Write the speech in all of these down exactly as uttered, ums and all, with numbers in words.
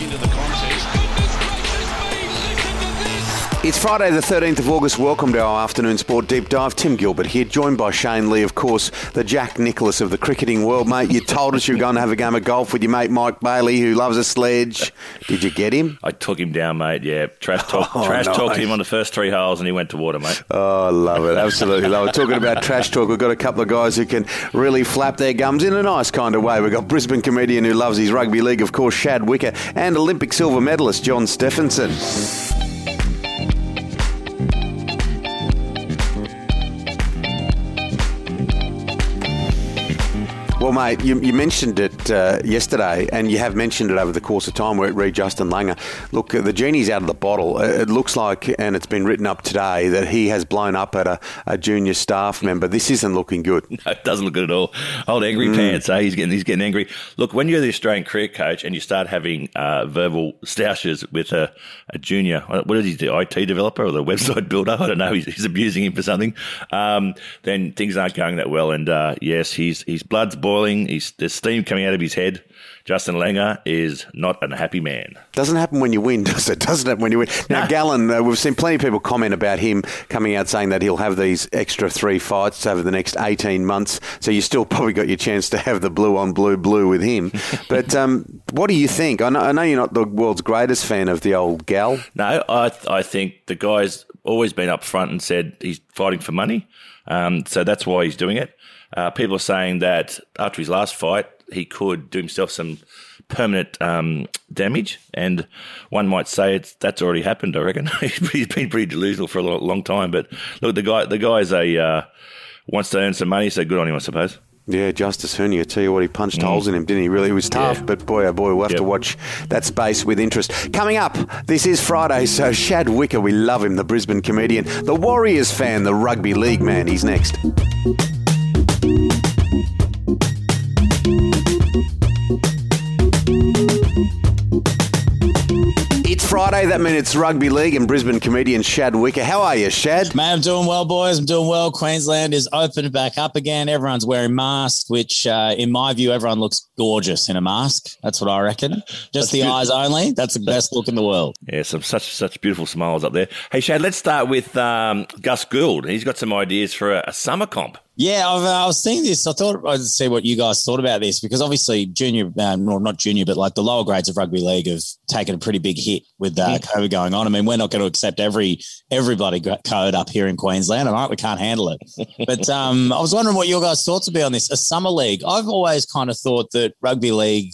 much into the contest. It's Friday the thirteenth of August. Welcome to our afternoon sport deep dive. Tim Gilbert here, joined by Shane Lee, of course, the Jack Nicklaus of the cricketing world. Mate, you told us you were going to have a game of golf with your mate Mike Bailey, who loves a sledge. Did you get him? I took him down, mate, yeah. Trash talked oh, trash nice. talked to him on the first three holes and he went to water, mate. Oh, I love it. Absolutely love it. Talking about trash talk, we've got a couple of guys who can really flap their gums in a nice kind of way. We've got Brisbane comedian who loves his rugby league, of course, Shad Wicker, and Olympic silver medalist John Stephenson. Well, mate, you, you mentioned it uh, yesterday, and you have mentioned it over the course of time where it read Justin Langer. Look, the genie's out of the bottle. It looks like, and it's been written up today, that he has blown up at a, a junior staff member. This isn't looking good. No, it doesn't look good at all. Old angry mm. pants, eh? He's getting, he's getting angry. Look, when you're the Australian career coach and you start having uh, verbal stoushes with a, a junior, what is he, the I T developer or the website builder? I don't know. He's, he's abusing him for something. Um, then things aren't going that well. And, uh, yes, he's, his blood's boiling. Boiling, he's, there's steam coming out of his head. Justin Langer is not a happy man. Doesn't happen when you win, does it? Doesn't happen when you win. Now, nah. Gallen, uh, we've seen plenty of people comment about him coming out saying that he'll have these extra three fights over the next eighteen months, so you still probably got your chance to have the blue on blue blue with him. But um, what do you think? I know, I know you're not the world's greatest fan of the old Gal. No, I, I think the guy's always been up front and said he's fighting for money, um, so that's why he's doing it. Uh, people are saying that after his last fight, he could do himself some permanent um, damage, and one might say it's, that's already happened. I reckon he's been pretty delusional for a long time. But look, the guy, the guy's a uh, wants to earn some money, so good on him, I suppose. Yeah, Justice Herney, I tell you what, he punched mm. holes in him, didn't he? Really, it was tough, yeah. But boy, oh boy, we'll have yep. to watch that space with interest. Coming up, this is Friday, so Shad Wicker, we love him, the Brisbane comedian, the Warriors fan, the rugby league man, he's next. Friday, that means it's rugby league and Brisbane comedian Shad Wicker. How are you, Shad? Mate, I'm doing well, boys. I'm doing well. Queensland is opened back up again. Everyone's wearing masks, which uh, in my view, everyone looks gorgeous in a mask. That's what I reckon. Just That's the good. eyes only. That's the best look in the world. Yeah, some such such beautiful smiles up there. Hey, Shad, let's start with um, Gus Gould. He's got some ideas for a, a summer comp. Yeah, I've, I was seeing this. I thought I'd see what you guys thought about this because obviously junior, um, or not junior, but like the lower grades of rugby league have taken a pretty big hit with uh, COVID going on. I mean, we're not going to accept every everybody code up here in Queensland, all right? We can't handle it. But um, I was wondering what your guys' thoughts would be on this. A summer league. I've always kind of thought that rugby league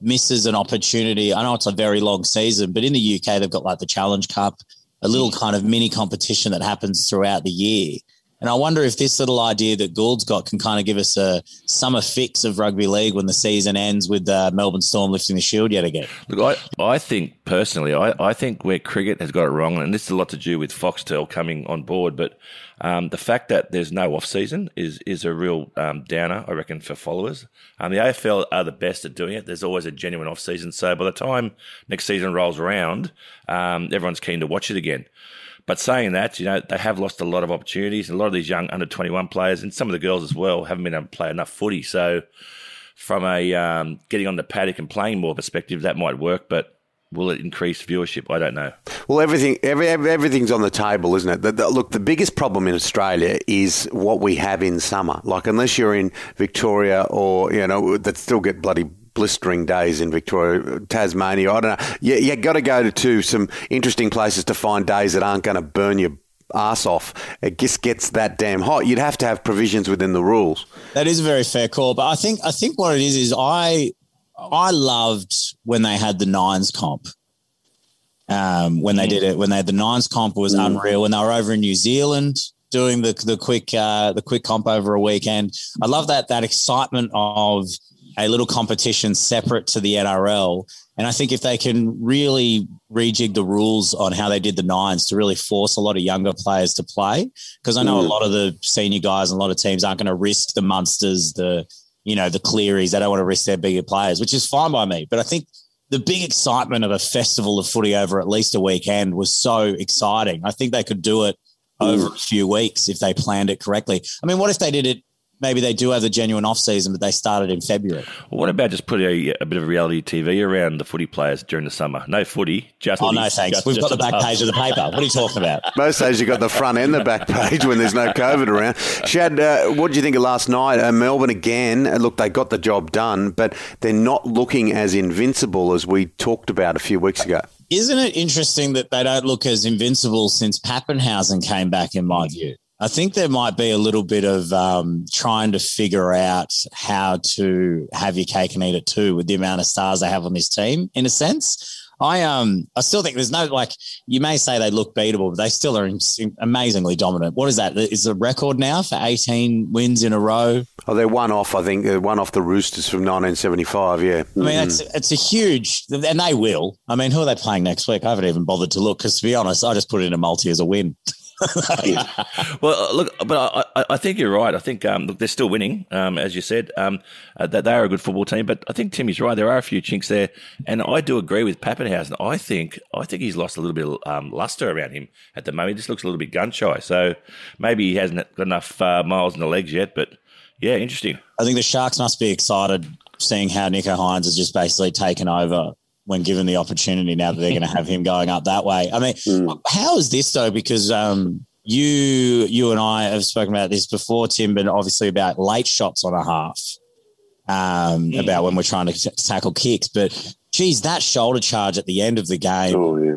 misses an opportunity. I know it's a very long season, but in the U K, they've got like the Challenge Cup, a little kind of mini competition that happens throughout the year. And I wonder if this little idea that Gould's got can kind of give us a summer fix of rugby league when the season ends with uh, Melbourne Storm lifting the shield yet again. Look, I, I think personally, I, I think where cricket has got it wrong, and this is a lot to do with Foxtel coming on board, but um, the fact that there's no off-season is is a real um, downer, I reckon, for followers. Um, the A F L are the best at doing it. There's always a genuine off-season. So by the time next season rolls around, um, everyone's keen to watch it again. But saying that, you know, they have lost a lot of opportunities. A lot of these young under twenty-one players and some of the girls as well haven't been able to play enough footy. So from a um, getting on the paddock and playing more perspective, that might work, but will it increase viewership? I don't know. Well, everything, every, everything's on the table, isn't it? The, the, look, the biggest problem in Australia is what we have in summer. Like unless you're in Victoria or, you know, that still get bloody blistering days in Victoria, Tasmania, I don't know. You, you got to go to, to some interesting places to find days that aren't going to burn your ass off. It just gets that damn hot. You'd have to have provisions within the rules. That is a very fair call, but I think I think what it is is I I loved when they had the Nines comp. Um, when they did it, when they had the Nines comp was mm. unreal. When they were over in New Zealand doing the the quick uh, the quick comp over a weekend, I love that that excitement of a little competition separate to the N R L. And I think if they can really rejig the rules on how they did the Nines to really force a lot of younger players to play, because I know mm. a lot of the senior guys and a lot of teams aren't going to risk the Munsters, the, you know, the Clearys. They don't want to risk their bigger players, which is fine by me. But I think the big excitement of a festival of footy over at least a weekend was so exciting. I think they could do it mm. over a few weeks if they planned it correctly. I mean, what if they did it maybe they do have a genuine off-season, but they started in February. Well, what about just putting a, a bit of reality T V around the footy players during the summer? No footy. Just oh, no, thanks. Just, We've just got the back page of the paper. What are you talking about? Most days you've got the front and the back page when there's no COVID around. Shad, uh, what did you think of last night? Uh, Melbourne again, uh, look, they got the job done, but they're not looking as invincible as we talked about a few weeks ago. Isn't it interesting that they don't look as invincible since Pappenhausen came back, in my view? I think there might be a little bit of um, trying to figure out how to have your cake and eat it too with the amount of stars they have on this team, in a sense. I um I still think there's no, like, you may say they look beatable, but they still are amazingly dominant. What is that? Is the record now for eighteen wins in a row? Oh, they're one off, I think. They're one off the Roosters from nineteen seventy-five, yeah. I mean, mm. it's, it's a huge, and they will. I mean, who are they playing next week? I haven't even bothered to look because, to be honest, I just put it in a multi as a win. Well, look, but I, I think you're right. I think um, look, they're still winning, um, as you said. Um, uh, that they are a good football team, but I think Timmy's right. There are a few chinks there, and I do agree with Pappenhausen. I think I think he's lost a little bit of um, luster around him at the moment. He just looks a little bit gun shy. So maybe he hasn't got enough uh, miles in the legs yet. But yeah, interesting. I think the Sharks must be excited seeing how Nico Hines has just basically taken over when given the opportunity now that they're going to have him going up that way. I mean, mm. how is this though? Because um, you you and I have spoken about this before, Tim, but obviously about late shots on a half, um, mm. about when we're trying to t- tackle kicks. But, geez, that shoulder charge at the end of the game oh, yeah.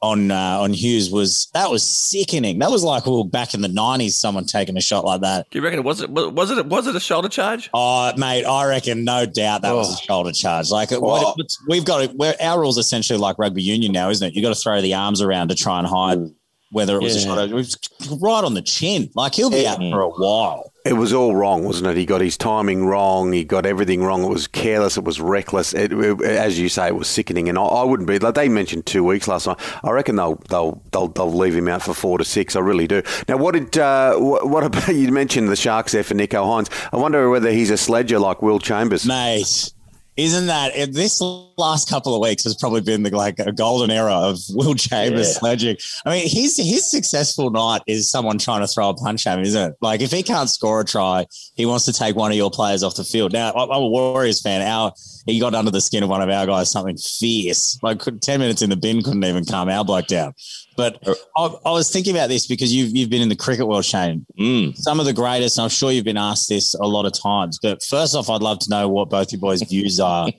on uh, on Hughes was – that was sickening. That was like we were back in the nineties, someone taking a shot like that. Do you reckon it was it was it was it a shoulder charge? Oh, mate, I reckon no doubt that oh. was a shoulder charge. Like oh. what, we've got to, we're, our rule's essentially like rugby union now, isn't it? You got to throw the arms around to try and hide mm. whether it was yeah. a shoulder. It was right on the chin. Like he'll be yeah. out for a while. It was all wrong, wasn't it? He got his timing wrong. He got everything wrong. It was careless. It was reckless. It, it, as you say, it was sickening. And I, I wouldn't be like they mentioned two weeks last night. I reckon they'll they'll they'll, they'll leave him out for four to six. I really do. Now, what did uh, what, what about you mentioned the Sharks there for Nico Hines? I wonder whether he's a sledger like Will Chambers, mate. Isn't that this last couple of weeks has probably been the, like a golden era of Will Chambers yeah. sledging? I mean, his his successful night is someone trying to throw a punch at him, isn't it? Like if he can't score a try, he wants to take one of your players off the field. Now, I'm a Warriors fan. Our he got under the skin of one of our guys, something fierce. Like ten minutes in the bin couldn't even calm our bloke down. But I, I was thinking about this because you've you've been in the cricket world, Shane. Mm. Some of the greatest, and I'm sure you've been asked this a lot of times. But first off, I'd love to know what both your boys' views are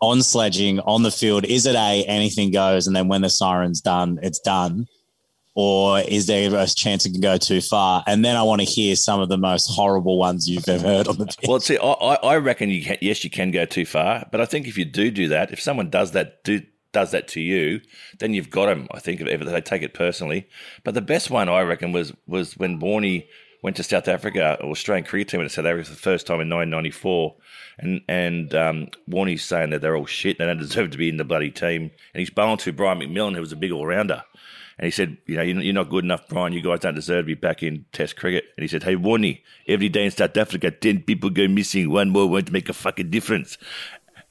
on sledging, on the field. Is it A, anything goes, and then when the siren's done, it's done? Or is there a chance it can go too far? And then I want to hear some of the most horrible ones you've ever heard on the pitch. Well, see, I, I reckon, you can, yes, you can go too far. But I think if you do do that, if someone does that, do does that to you, then you've got them, I think, if they take it personally. But the best one, I reckon, was was when Warnie went to South Africa, or Australian cricket team in South Africa for the first time in nineteen ninety-four, and, and um, Warnie's saying that they're all shit, they don't deserve to be in the bloody team. And he's bowling to Brian McMillan, who was a big all-rounder. And he said, you know, you're not good enough, Brian. You guys don't deserve to be back in Test cricket. And he said, hey, Warnie, every day in South Africa, ten people go missing. One more won't make a fucking difference.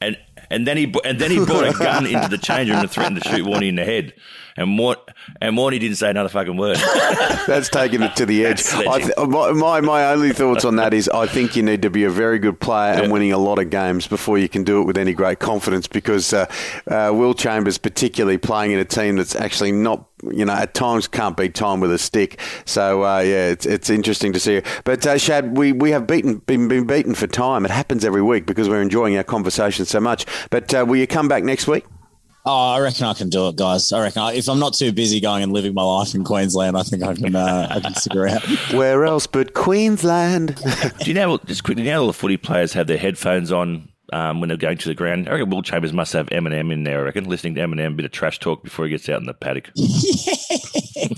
And and then he and then he brought a gun into the change room and threatened to shoot Warnie in the head. And Warnie, and Warnie didn't say another fucking word. That's taking it to the edge. I th- my my only thoughts on that is I think you need to be a very good player yeah. and winning a lot of games before you can do it with any great confidence because uh, uh, Will Chambers particularly playing in a team that's actually not, you know, at times can't beat time with a stick. So, uh, yeah, it's it's interesting to see. But, uh, Shad, we, we have beaten been, been beaten for time. It happens every week because we're enjoying our conversation so much. But uh, will you come back next week? Oh, I reckon I can do it, guys. I reckon I, if I'm not too busy going and living my life in Queensland, I think I can uh, I can figure out. Where else but Queensland? Do you know, just quickly, now all the footy players have their headphones on um, when they're going to the ground. I reckon Will Chambers must have Eminem in there, I reckon, listening to Eminem, a bit of trash talk before he gets out in the paddock.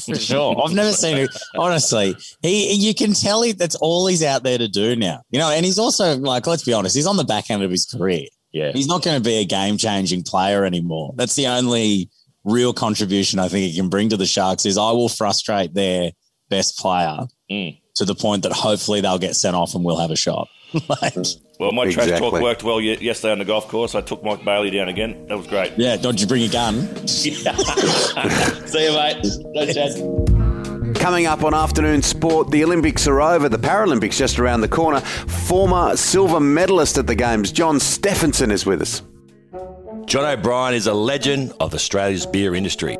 For sure. I've never seen it. Honestly, he you can tell he, that's all he's out there to do now. You know, and he's also, like, let's be honest, he's on the back end of his career. Yeah, he's not going to be a game-changing player anymore. That's the only real contribution I think he can bring to the Sharks is I will frustrate their best player mm. to the point that hopefully they'll get sent off and we'll have a shot. like, well, my exactly. trash talk worked well yesterday on the golf course. I took Mike Bailey down again. That was great. Yeah, don't you bring a gun. See you, mate. No chance. Coming up on Afternoon Sport, the Olympics are over, the Paralympics just around the corner. Former silver medalist at the Games, John Stephenson, is with us. John O'Brien is a legend of Australia's beer industry.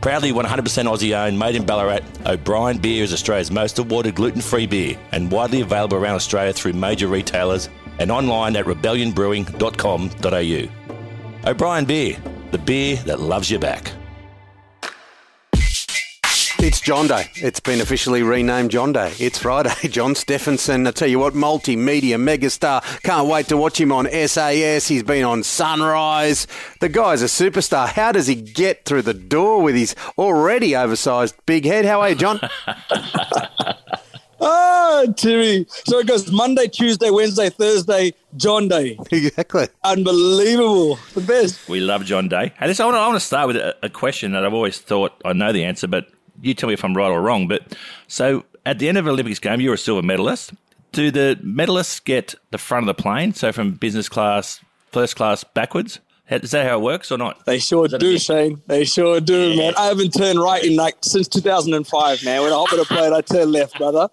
Proudly one hundred percent Aussie-owned, made in Ballarat, O'Brien Beer is Australia's most awarded gluten-free beer and widely available around Australia through major retailers and online at rebellion brewing dot com dot a u. O'Brien Beer, the beer that loves you back. It's John Day. It's been officially renamed John Day. It's Friday. John Stephenson, I tell you what, multimedia megastar. Can't wait to watch him on S A S. He's been on Sunrise. The guy's a superstar. How does he get through the door with his already oversized big head? How are you, John? Oh, Timmy. So it goes Monday, Tuesday, Wednesday, Thursday, John Day. Exactly. Unbelievable. The best. We love John Day. And I want to start with a question that I've always thought I know the answer, but you tell me if I'm right or wrong, but so at the end of an Olympics game, you're a silver medalist. Do the medalists get the front of the plane, so from business class, first class, backwards? Is that how it works or not? They sure do, Shane. They sure do, yeah. Man. I haven't turned right in like since two thousand five, man. When I hop on a plane, I turn left, brother.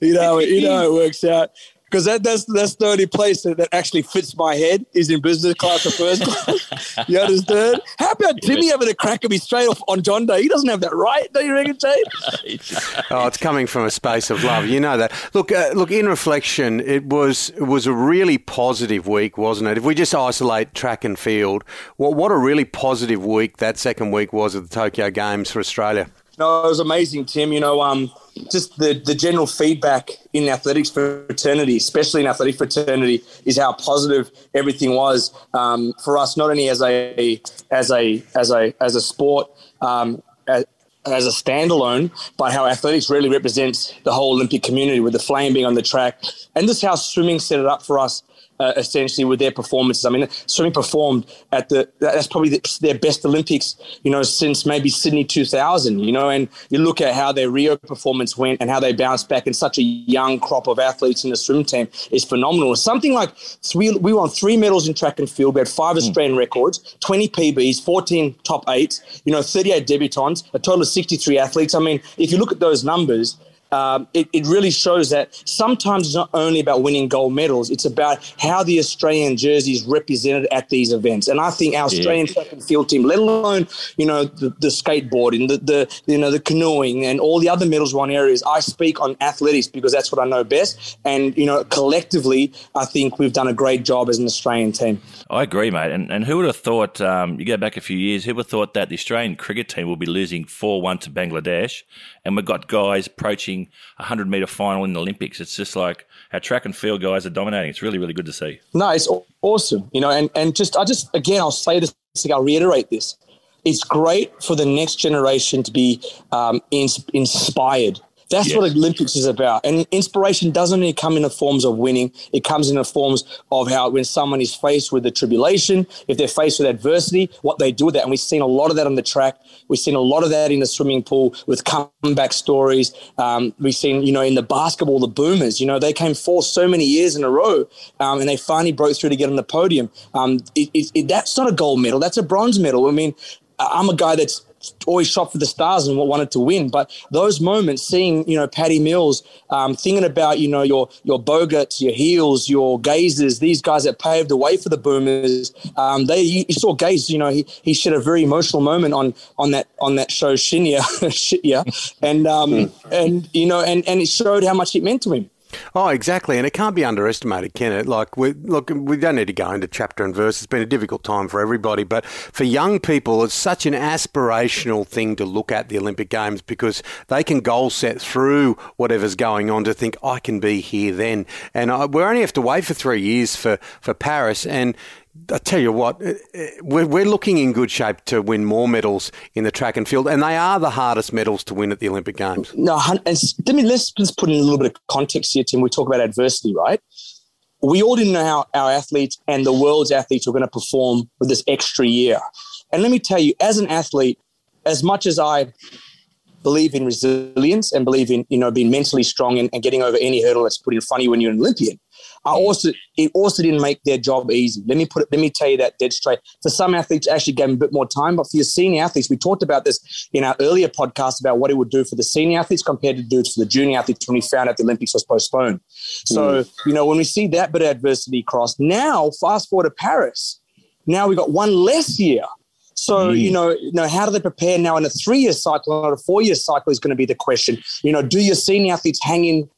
You know, you know it works out. Because that, that's that's the only place that, that actually fits my head is in business class or first class. You understand? How about Timmy having a crack at me straight off on John Day? He doesn't have that right, don't you reckon, Jade? Oh, it's coming from a space of love. You know that. Look, uh, look. In reflection, it was it was a really positive week, wasn't it? If we just isolate track and field, what what a really positive week that second week was at the Tokyo Games for Australia. No, it was amazing, Tim. You know, um, just the, the general feedback in the athletics fraternity, especially in athletic fraternity, is how positive everything was um, for us. Not only as a as a as a as a sport, um, as, as a standalone, but how athletics really represents the whole Olympic community, with the flame being on the track, and just how swimming set it up for us. Uh, essentially with their performances. I mean, swimming performed at the, that's probably the, their best Olympics, you know, since maybe Sydney two thousand, you know, and you look at how their Rio performance went and how they bounced back in such a young crop of athletes in the swim team is phenomenal. Something like three, we won three medals in track and field. We had five Australian mm. records, twenty P Bs, fourteen top eights, you know, thirty-eight debutantes, a total of sixty-three athletes. I mean, if you look at those numbers, Um, it, it really shows that sometimes it's not only about winning gold medals, it's about how the Australian jersey is represented at these events. And I think our Australian yeah. track and field team, let alone, you know, the, the skateboarding, the, the, you know, the canoeing and all the other medals won areas, I speak on athletics because that's what I know best. And, you know, collectively, I think we've done a great job as an Australian team. I agree, mate. And, and who would have thought, um, you go back a few years, who would have thought that the Australian cricket team will be losing four one to Bangladesh and we've got guys approaching a hundred-metre final in the Olympics. It's just like our track and field guys are dominating. It's really, really good to see. No, it's awesome. You know, and, and just, I just, again, I'll say this, I'll reiterate this. It's great for the next generation to be um, in, inspired. That's yes. what Olympics is about. And inspiration doesn't only come in the forms of winning. It comes in the forms of how when someone is faced with a tribulation, if they're faced with adversity, what they do with that. And we've seen a lot of that on the track. We've seen a lot of that in the swimming pool with comeback stories. Um, we've seen, you know, in the basketball, the Boomers, you know, they came forth so many years in a row um, and they finally broke through to get on the podium. Um, it, it, it, that's not a gold medal. That's a bronze medal. I mean, I'm a guy that's always shot for the stars and wanted to win. But those moments, seeing, you know, Paddy Mills, um, thinking about, you know, your your Bogarts, your Heels, your Gazers, these guys that paved the way for the Boomers. Um, they you, you saw Gaze, you know, he he shared a very emotional moment on on that on that show Shinya, Shinya, and um and you know and and it showed how much it meant to him. Oh, exactly. And it can't be underestimated, can it? Like, we, look, we don't need to go into chapter and verse. It's been a difficult time for everybody. But for young people, it's such an aspirational thing to look at the Olympic Games because they can goal set through whatever's going on to think, I can be here then. And I, we only have to wait for three years for, for Paris. And I tell you what, we're, we're looking in good shape to win more medals in the track and field, and they are the hardest medals to win at the Olympic Games. No, and I mean, let's just put in a little bit of context here, Tim. We talk about adversity, right? we all didn't know how our athletes and the world's athletes were going to perform with this extra year. And let me tell you, as an athlete, as much as I believe in resilience and believe in, you know, being mentally strong and, and getting over any hurdle that's put in front of you when you're an Olympian, I also it also didn't make their job easy. Let me put it, let me tell you that dead straight. For some athletes, actually gave them a bit more time, but for your senior athletes, we talked about this in our earlier podcast about what it would do for the senior athletes compared to do it for the junior athletes when we found out the Olympics was postponed. So, mm. you know, when we see that bit of adversity crossed, now fast forward to Paris, now we've got one less year. So, mm. you know, you know, how do they prepare now in a three-year cycle or a four-year cycle is going to be the question. You know, do your senior athletes hang in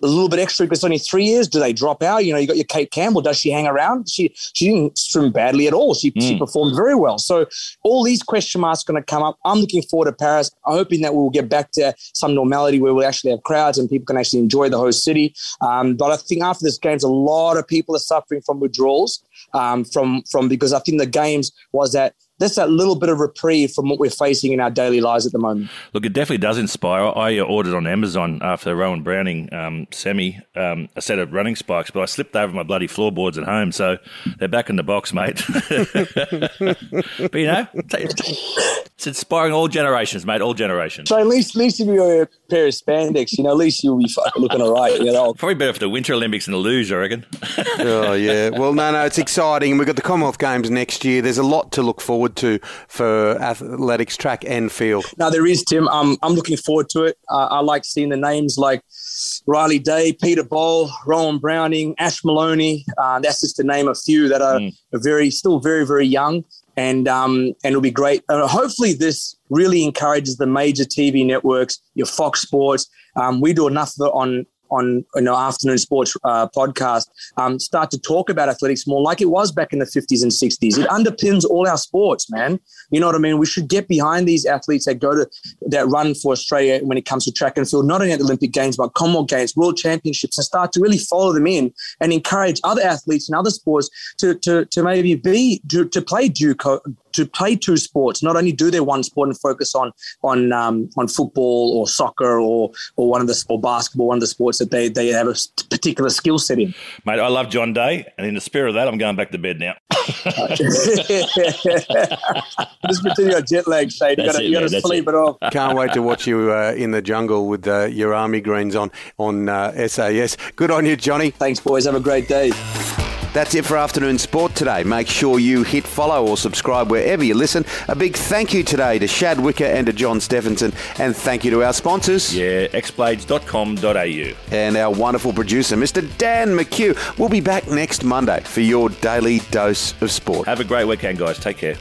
a little bit extra because it's only three years? Do they drop out? You know, you got your Kate Campbell. Does she hang around? She she didn't swim badly at all. She, mm. she performed very well. So all these question marks are going to come up. I'm looking forward to Paris. I'm hoping that we'll get back to some normality where we'll actually have crowds and people can actually enjoy the host city. Um, but I think after this games, a lot of people are suffering from withdrawals um, from from because I think the games was that that's that little bit of reprieve from what we're facing in our daily lives at the moment. Look, it definitely does inspire. I ordered on Amazon after Rowan Browning um, semi um, a set of running spikes, but I slipped over my bloody floorboards at home, so they're back in the box, mate. But, you know, it's inspiring all generations, mate, all generations. So at least, at least if you wear a pair of spandex, you know, at least you'll be looking all right. You know? Probably better for the Winter Olympics in the luge, I reckon. Oh, yeah. Well, no, no, it's exciting. We've got the Commonwealth Games next year. There's a lot to look forward to. to for athletics, track and field. No, there is, Tim. Um, I'm looking forward to it. Uh, I like seeing the names like Riley Day, Peter Boll, Rowan Browning, Ash Maloney. Uh, that's just to name a few that are mm. very, still very, very young. And um, and it'll be great. Uh, hopefully this really encourages the major T V networks, your Fox Sports. Um, we do enough of it on on you know, afternoon sports uh, podcast, um, start to talk about athletics more like it was back in the fifties and sixties. It underpins all our sports, man. You know what I mean? We should get behind these athletes that go to that run for Australia when it comes to track and field, not only at the Olympic Games, but Commonwealth Games, World Championships, and start to really follow them in and encourage other athletes in other sports to to, to maybe be, to, to play due co- to play two sports, not only do their one sport and focus on on um, on football or soccer or or one of the or basketball, one of the sports that they they have a particular skill set in. Mate, I love John Day, and in the spirit of that, I'm going back to bed now. Just continue your jet lag, Shane. You got to sleep it. it off. Can't wait to watch you uh, in the jungle with uh, your army greens on on uh, S A S. Good on you, Johnny. Thanks, boys. Have a great day. That's it for Afternoon Sport today. Make sure you hit follow or subscribe wherever you listen. A big thank you today to Shad Wicker and to John Stephenson. And thank you to our sponsors. Yeah, x blades dot com dot a u. And our wonderful producer, Mister Dan McHugh. We'll be back next Monday for your daily dose of sport. Have a great weekend, guys. Take care.